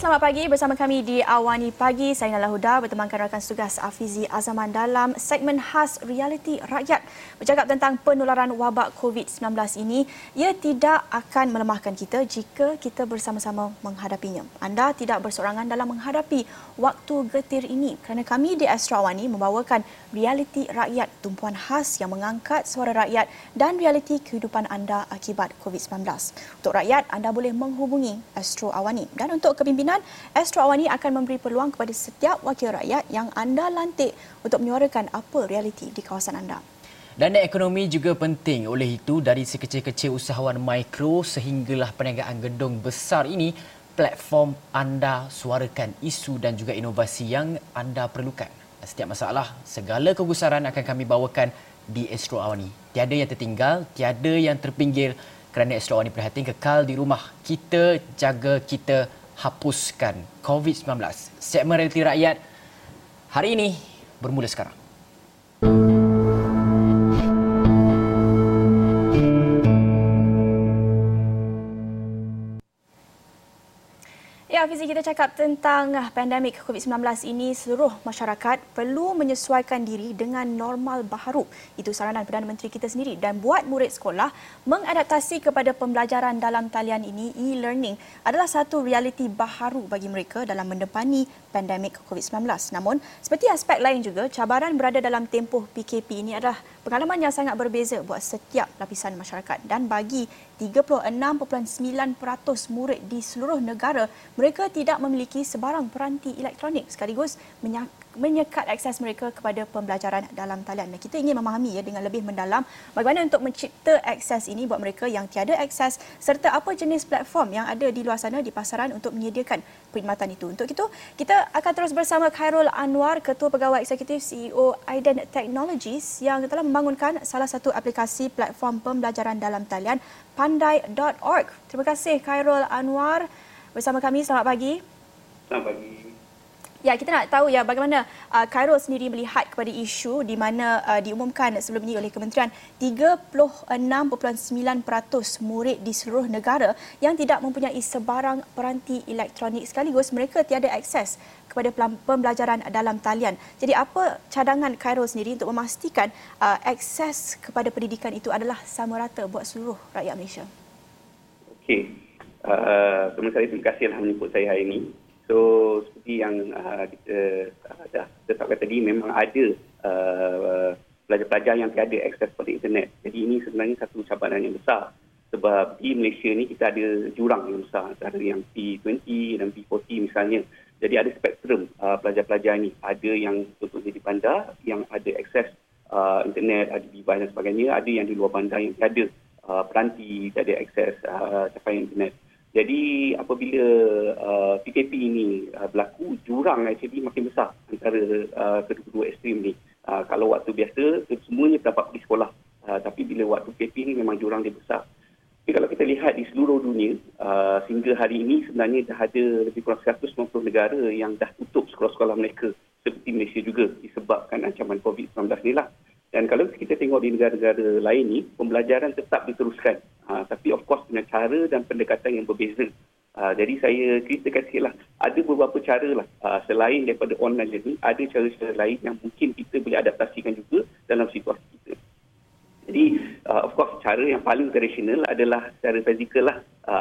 selamat pagi bersama kami di Awani Pagi. Saya Nala Huda bertemankan rakan tugas Afizi Azaman dalam segmen khas Realiti Rakyat. Bercakap tentang penularan wabak COVID-19 ini, ia tidak akan melemahkan kita jika kita bersama-sama menghadapinya. Anda tidak bersorangan dalam menghadapi waktu getir ini kerana kami di Astro Awani membawakan Realiti Rakyat, tumpuan khas yang mengangkat suara rakyat dan realiti kehidupan anda akibat COVID-19. Untuk rakyat, anda boleh menghubungi Astro Awani, dan untuk kepimpinan, Astro Awani akan memberi peluang kepada setiap wakil rakyat yang anda lantik untuk menyuarakan apa realiti di kawasan anda. Dan ekonomi juga penting. Oleh itu, dari sekecil-kecil usahawan mikro sehinggalah perniagaan gedung besar ini, platform anda suarakan isu dan juga inovasi yang anda perlukan. Setiap masalah, segala kegusaran akan kami bawakan di Astro Awani. Tiada yang tertinggal, tiada yang terpinggir kerana Astro Awani Prihatin kekal di rumah. Kita jaga kita, hapuskan COVID-19. Segmen Realiti Rakyat hari ini bermula sekarang. Ya, Fizi, kita cakap tentang pandemik COVID-19 ini, seluruh masyarakat perlu menyesuaikan diri dengan normal baharu. Itu saranan Perdana Menteri kita sendiri, dan buat murid sekolah mengadaptasi kepada pembelajaran dalam talian ini, e-learning adalah satu realiti baharu bagi mereka dalam mendepani pandemik COVID-19. Namun, seperti aspek lain juga, cabaran berada dalam tempoh PKP ini adalah pengalaman yang sangat berbeza buat setiap lapisan masyarakat, dan bagi 36.9% murid di seluruh negara, mereka tidak memiliki sebarang peranti elektronik, sekaligus menyekat akses mereka kepada pembelajaran dalam talian. Dan kita ingin memahami dengan lebih mendalam bagaimana untuk mencipta akses ini buat mereka yang tiada akses, serta apa jenis platform yang ada di luar sana di pasaran untuk menyediakan perkhidmatan itu. Untuk itu, kita akan terus bersama Khairul Anwar, Ketua Pegawai Eksekutif CEO AIDAN Technologies yang telah membangunkan salah satu aplikasi platform pembelajaran dalam talian, Pandai.org. Terima kasih Khairul Anwar bersama kami. Selamat pagi. Selamat pagi. Ya, kita nak tahu ya bagaimana Khairul sendiri melihat kepada isu di mana diumumkan sebelum ini oleh Kementerian 36.9% murid di seluruh negara yang tidak mempunyai sebarang peranti elektronik, sekaligus mereka tiada akses kepada pembelajaran dalam talian. Jadi apa cadangan Khairul sendiri untuk memastikan akses kepada pendidikan itu adalah sama rata buat seluruh rakyat Malaysia? Okey. Sebelum saya, terima kasih telah menyebut saya hari ini. So, seperti yang kita dah tetapkan tadi, memang ada pelajar-pelajar yang tiada akses pada internet. Jadi ini sebenarnya satu cabaran yang besar. Sebab di Malaysia ni kita ada jurang yang besar. Ada yang P20 dan P40 misalnya. Jadi ada spektrum pelajar-pelajar ini. Ada yang untuk jadi bandar, yang ada akses internet, ada device dan sebagainya. Ada yang di luar bandar yang tiada peranti, tiada akses capaian internet. Jadi apabila PKP ini berlaku, jurang actually makin besar antara kedua-dua ekstrem ni. Kalau waktu biasa, semuanya dapat pergi sekolah. Tapi bila waktu PKP ni memang jurang dia besar. Jadi kalau kita lihat di seluruh dunia, sehingga hari ini sebenarnya dah ada lebih kurang 190 negara yang dah tutup sekolah-sekolah mereka. Seperti Malaysia juga disebabkan ancaman COVID-19 ni lah. Dan kalau kita tengok di negara-negara lain ni, pembelajaran tetap diteruskan. Tapi of course dengan cara dan pendekatan yang berbeza. Jadi saya ceritakan sikit lah, ada beberapa cara lah. Selain daripada online learning, ada cara-cara lain yang mungkin kita boleh adaptasikan juga dalam situasi kita. Jadi of course cara yang paling tradisional adalah cara fizikal lah.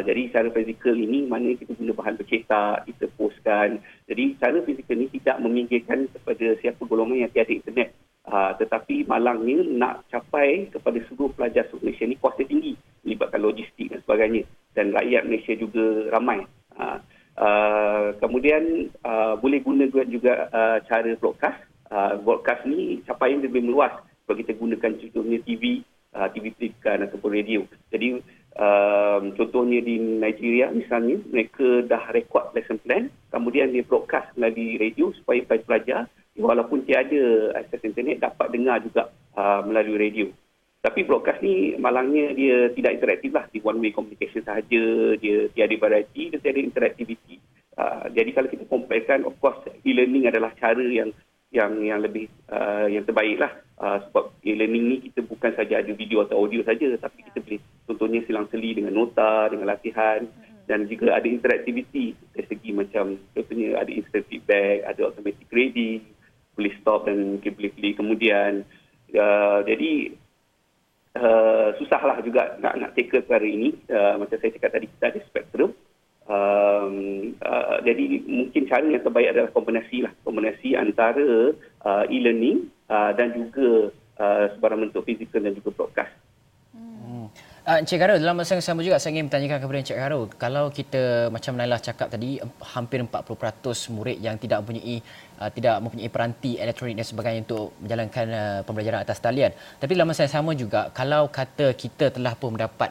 Jadi cara fizikal ini mana kita guna bahan bercetak, kita postkan. Jadi cara fizikal ini tidak meminggirkan kepada siapa golongan yang tiada internet. Tetapi malangnya nak capai kepada seluruh pelajar Malaysia ni kos tinggi, melibatkan logistik dan sebagainya, dan rakyat Malaysia juga ramai. Kemudian boleh guna juga cara broadcast. Broadcast ni capaian lebih meluas. Kalau kita gunakan contohnya TV, TV pelikan ataupun radio. Jadi contohnya di Nigeria misalnya, mereka dah rekod lesson plan, kemudian dia broadcast melalui radio supaya pelajar-pelajar walaupun tiada akses internet dapat dengar juga melalui radio. Tapi broadcast ni malangnya dia tidak interaktif lah. Di one way communication sahaja, dia tiada variety, dia tiada interaktiviti. Jadi kalau kita comparekan, of course e-learning adalah cara yang lebih yang terbaik lah. Sebab e-learning ni kita bukan saja ada video atau audio saja, tapi kita boleh contohnya silang seli dengan nota, dengan latihan. dan juga ada interaktiviti dari segi macam contohnya ada instant feedback, ada automatic grading, boleh stop dan boleh pilih kemudian. Jadi susahlah juga nak tackle perkara ini. Macam saya cakap tadi, kita ada spektrum. Jadi mungkin cara yang terbaik adalah kombinasi antara e-learning dan juga sebarang bentuk fizikal dan juga broadcast. Encik Khairul, dalam masa yang sama juga saya ingin bertanyakan kepada Encik Khairul, kalau kita macam Naila cakap tadi, hampir 40% murid yang tidak mempunyai peranti elektronik dan sebagainya untuk menjalankan pembelajaran atas talian. Tapi dalam masa yang sama juga, kalau kata kita telah pun mendapat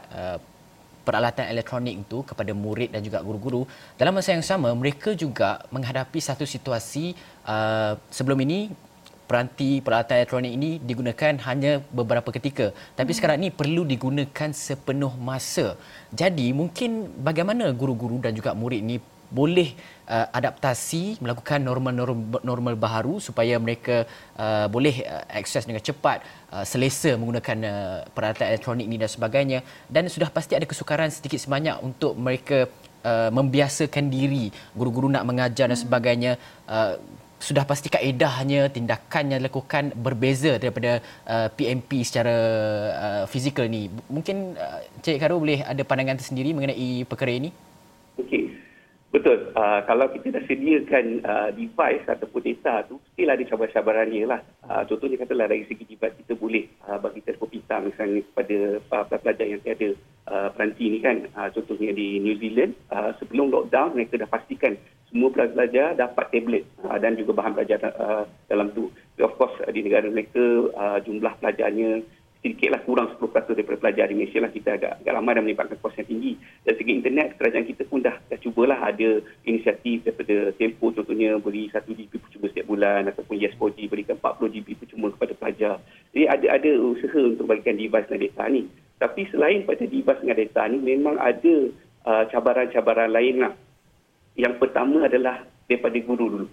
peralatan elektronik itu kepada murid dan juga guru-guru, dalam masa yang sama mereka juga menghadapi satu situasi sebelum ini peranti peralatan elektronik ini digunakan hanya beberapa ketika. Tapi sekarang ini perlu digunakan sepenuh masa. Jadi mungkin bagaimana guru-guru dan juga murid ini boleh adaptasi, melakukan normal baharu supaya mereka boleh akses dengan cepat, selesa menggunakan peralatan elektronik ini dan sebagainya. Dan sudah pasti ada kesukaran sedikit sebanyak untuk mereka membiasakan diri, guru-guru nak mengajar dan sebagainya. Sudah pasti kaedahnya, tindakan yang dilakukan berbeza daripada PMP secara fizikal ni. Mungkin Encik Khairul boleh ada pandangan tersendiri mengenai perkara ini? Okey, betul. Kalau kita dah sediakan device ataupun data tu, still ada cabaran-cabarannya lah. Contohnya katalah dari segi device kita boleh bagi telefon pintar misalnya kepada pelajar yang tiada peranti ni kan. Contohnya di New Zealand, sebelum lockdown mereka dah pastikan semua pelajar dapat tablet dan juga bahan belajar dalam tu. Of course, di negara mereka jumlah pelajarnya sedikitlah, kurang 10% daripada pelajar di Malaysia lah. Kita agak ramai dan melibatkan kos yang tinggi. Dari segi internet, kerajaan kita pun dah cubalah ada inisiatif daripada Tempo contohnya, beri 1 GB percuma setiap bulan, ataupun Yes4G berikan 40 GB percuma kepada pelajar. Jadi ada usaha untuk bagikan device dan data ni. Tapi selain pada device dengan data ni, memang ada cabaran-cabaran lain lah. Yang pertama adalah daripada guru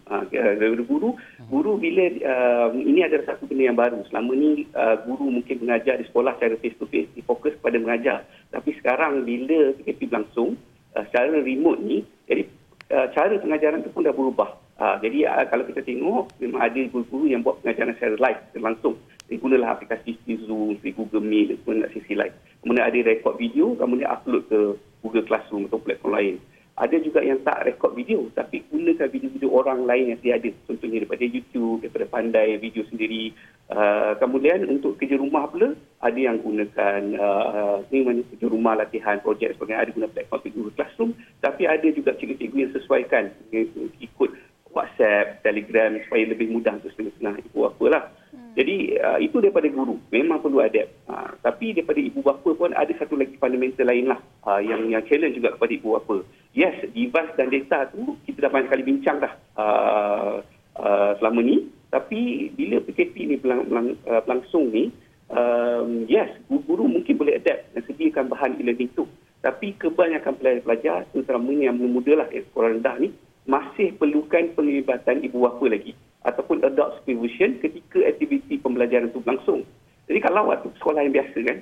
dulu. Guru bila ini adalah satu benda yang baru. Selama ni guru mungkin mengajar di sekolah secara face to face, difokus pada mengajar. Tapi sekarang bila PKP berlangsung secara remote ni, jadi cara pengajaran tu pun dah berubah. Jadi kalau kita tengok, memang ada guru-guru yang buat pengajaran secara live, secara langsung. Jadi gunalah aplikasi Zoom, Google Meet, guna sesi live. Kemudian ada rekod video, kemudian upload ke Google Classroom atau platform lain. Ada juga yang tak rekod video, tapi gunakan video-video orang lain yang dia ada. Contohnya daripada YouTube, daripada Pandai, video sendiri. Kemudian untuk kerja rumah pula, ada yang gunakan kerja rumah, latihan, projek sebagainya. Ada guna platform Google Classroom, tapi ada juga cikgu-cikgu yang sesuaikan ikut WhatsApp, Telegram supaya lebih mudah untuk setengah-setengah ikut apalah. Jadi itu daripada guru, memang perlu adapt. Tapi daripada ibu bapa pun ada satu lagi fundamental lain lah yang challenge juga kepada ibu bapa. Yes, device dan data tu kita dah banyak kali bincang dah selama ni. Tapi bila PKP ni berlangsung ni, yes, guru mungkin boleh adapt dan sediakan bahan e-learning tu. Tapi kebanyakan pelajar, terutamanya yang muda lah, sekolah rendah ni, masih perlukan penglibatan ibu bapa lagi, ataupun adult supervision ketika aktiviti pembelajaran itu berlangsung. Jadi kalau waktu sekolah yang biasa kan,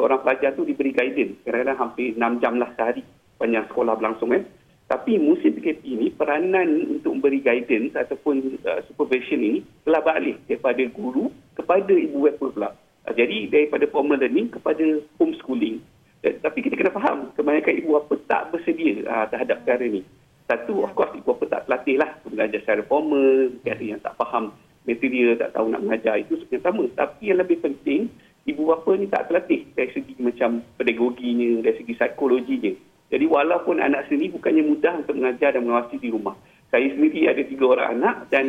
seorang pelajar tu diberi guidance, kadang-kadang hampir 6 jam lah sehari panjang sekolah berlangsung kan. Tapi musim PKP ini, peranan untuk memberi guidance ataupun supervision ini telah beralih daripada guru kepada ibu bapa pula. Jadi daripada formal learning kepada homeschooling. Tapi kita kena faham, kebanyakan ibu bapa tak bersedia terhadap perkara ini. Satu, of course, ibu bapa tak terlatih lah mengajar secara formal, ada yang tak faham material, tak tahu nak mengajar, itu sebenarnya sama. Tapi yang lebih penting, ibu bapa ni tak terlatih dari segi macam pedagoginya, dari segi psikologinya. Jadi walaupun anak sendiri bukannya mudah untuk mengajar dan mengawasi di rumah. Saya sendiri ada 3 orang anak dan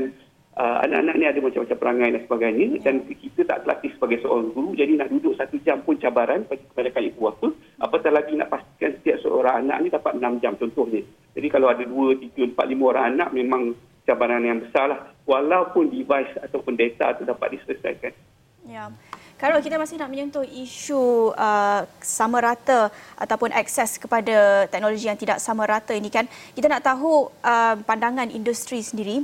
anak-anak ni ada macam-macam perangai dan sebagainya, dan kita tak terlatih sebagai seorang guru, jadi nak duduk 1 jam pun cabaran kepada ibu bapa. Apatah lagi nak pastikan setiap seorang anak ni dapat 6 jam contohnya. Jadi kalau ada 2, 3, 4, 5 orang anak, memang cabaran yang besar lah. Walaupun device ataupun data itu dapat diselesaikan. Ya. Khairul, kita masih nak menyentuh isu sama rata ataupun akses kepada teknologi yang tidak sama rata ini kan. Kita nak tahu pandangan industri sendiri.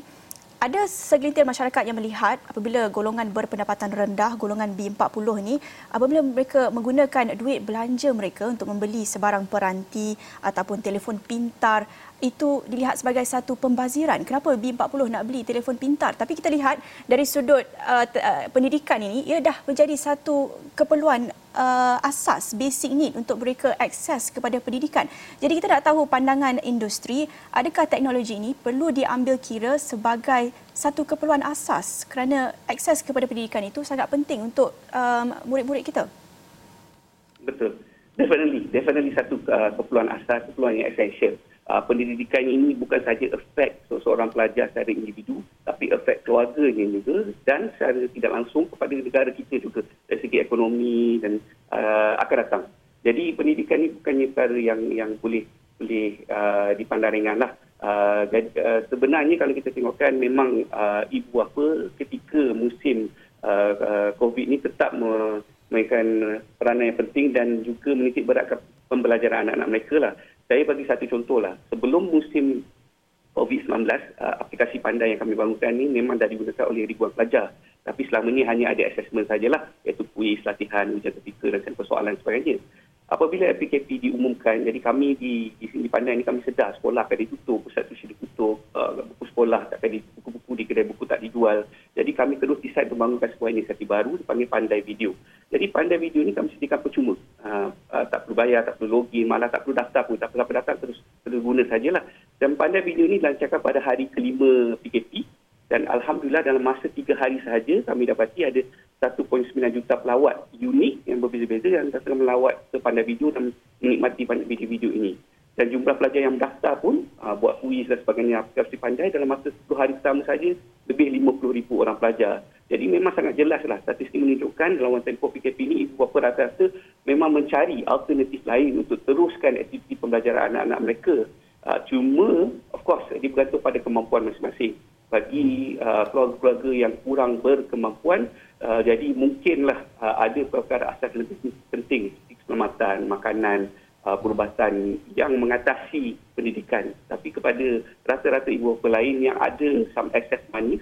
ada segelintir masyarakat yang melihat apabila golongan berpendapatan rendah, golongan B40 ni, apabila mereka menggunakan duit belanja mereka untuk membeli sebarang peranti ataupun telefon pintar, itu dilihat sebagai satu pembaziran. Kenapa B40 nak beli telefon pintar? Tapi kita lihat dari sudut pendidikan ini, ia dah menjadi satu keperluan asas, basic need untuk mereka akses kepada pendidikan. Jadi kita nak tahu pandangan industri, adakah teknologi ini perlu diambil kira sebagai satu keperluan asas kerana akses kepada pendidikan itu sangat penting untuk murid-murid kita? Betul. Definitely satu keperluan asas, keperluan yang essential. Pendidikan ini bukan sahaja efek seorang pelajar secara individu, tapi efek keluarganya juga dan secara tidak langsung kepada negara kita juga dari segi ekonomi dan akan datang. Jadi pendidikan ini bukannya perkara yang boleh dipandang ringanlah. Sebenarnya kalau kita tengokkan memang ibu bapa ketika musim COVID ini tetap memainkan peranan yang penting dan juga menitik beratkan pembelajaran anak-anak mereka lah. Saya bagi satu contoh lah. Sebelum musim COVID-19, aplikasi Pandai yang kami bangunkan ni memang dah digunakan oleh ribuan pelajar. Tapi selama ni hanya ada assessment sajalah, iaitu kuis, latihan, ujian ketika dan persoalan sebagainya. Apabila PKP diumumkan, jadi kami di sini Pandai ni kami sedar sekolah akan ditutup, pusat tuition ditutup, buku sekolah tak ada, buku-buku di kedai buku tak dijual. Jadi kami terus decide membangunkan sebuah inisiatif baru dipanggil Pandai Video. Jadi Pandai Video ni kami sediakan percuma. Tak perlu bayar, tak perlu login, malah tak perlu daftar pun. Tak perlu apa daftar, terus guna sajalah. Dan Pandai Video ni dilancarkan pada hari ke-5 PKP. Dan Alhamdulillah dalam masa 3 hari sahaja kami dapati ada 1.9 juta pelawat unik yang berbeza-beza yang datang melawat ke Pandai Video dan menikmati Pandai Video ini. Dan jumlah pelajar yang mendaftar pun buat kuis dan sebagainya aplikasi Pandai dalam masa 10 hari pertama saja lebih 50,000 orang pelajar. Jadi memang sangat jelaslah statistik menunjukkan dalam tempoh PKP ini ibu bapa rata-rata memang mencari alternatif lain untuk teruskan aktiviti pembelajaran anak-anak mereka. Cuma of course dia bergantung pada kemampuan masing-masing. Bagi keluarga-keluarga yang kurang berkemampuan, jadi mungkinlah ada perkara asas lebih penting seperti keselamatan, makanan, perubatan yang mengatasi pendidikan. Tapi kepada rata-rata ibu bapa lain yang ada some access money,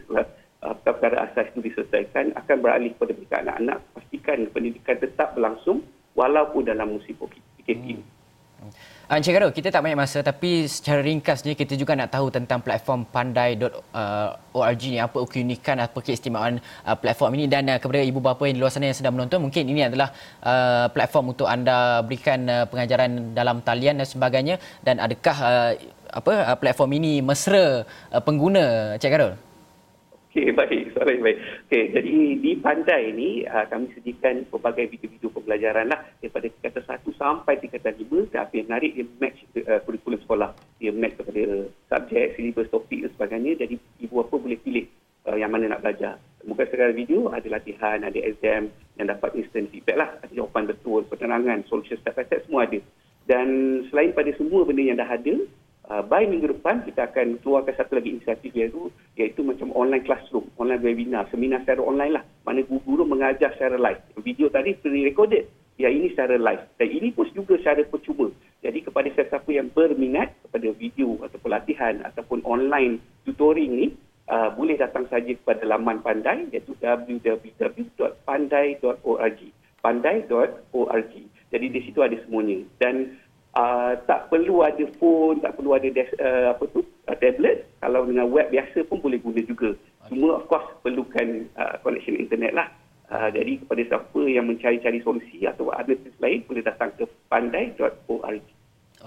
perkara asas itu diselesaikan akan beralih kepada pendidikan anak-anak, pastikan pendidikan tetap berlangsung walaupun dalam musim PKP. Encik Khairul, kita tak banyak masa tapi secara ringkasnya kita juga nak tahu tentang platform Pandai.org ni, apa keunikan, apa keistimewaan platform ini, dan kepada ibu bapa yang di luar sana yang sedang menonton, mungkin ini adalah platform untuk anda berikan pengajaran dalam talian dan sebagainya, dan adakah platform ini mesra pengguna, Encik Khairul? Okey, baik. Soalan baik. Okey, jadi di Pandai ni kami sediakan pelbagai video-video pembelajaran lah daripada tingkatan 1 sampai tingkatan 5. Tapi yang menarik dia match kurikulum sekolah. Dia match kepada subjek, syllabus, topik dan sebagainya. Jadi ibu bapa boleh pilih yang mana nak belajar. Bukan sekadar video, ada latihan, ada exam yang dapat instant feedback lah. Ada jawapan betul, penerangan, solution step by step semua ada. Dan selain pada semua benda yang dah ada, by minggu depan kita akan keluarkan satu lagi inisiatif iaitu macam online classroom, online webinar, seminar secara online lah. Mana guru-guru mengajar secara live. Video tadi pre-recorded, yang ini secara live. Dan ini pun juga secara percuma. Jadi kepada sesiapa yang berminat kepada video ataupun latihan ataupun online tutoring ni, boleh datang saja kepada laman Pandai iaitu www.pandai.org. Pandai.org. Jadi di situ ada semuanya. Dan tak perlu ada phone, tak perlu ada tablet. Kalau dengan web biasa pun boleh guna juga. Cuma of course perlukan connection internet lah. Jadi kepada siapa yang mencari-cari solusi atau alternatif lain boleh datang ke pandai.org.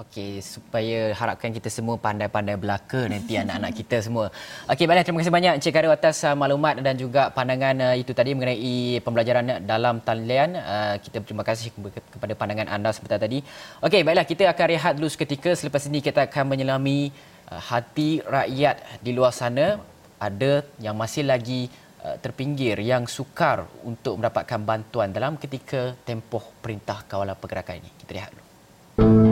Okey, supaya harapkan kita semua pandai-pandai belaka nanti anak-anak kita semua. Okey, baiklah, terima kasih banyak Encik Khairul atas maklumat dan juga pandangan itu tadi mengenai pembelajaran dalam talian. Kita berterima kasih kepada pandangan anda sebentar tadi. Okey, baiklah, kita akan rehat dulu seketika. Selepas ini kita akan menyelami hati rakyat di luar sana. Ada yang masih lagi terpinggir, yang sukar untuk mendapatkan bantuan dalam ketika tempoh Perintah Kawalan Pergerakan ini. Kita rehat dulu.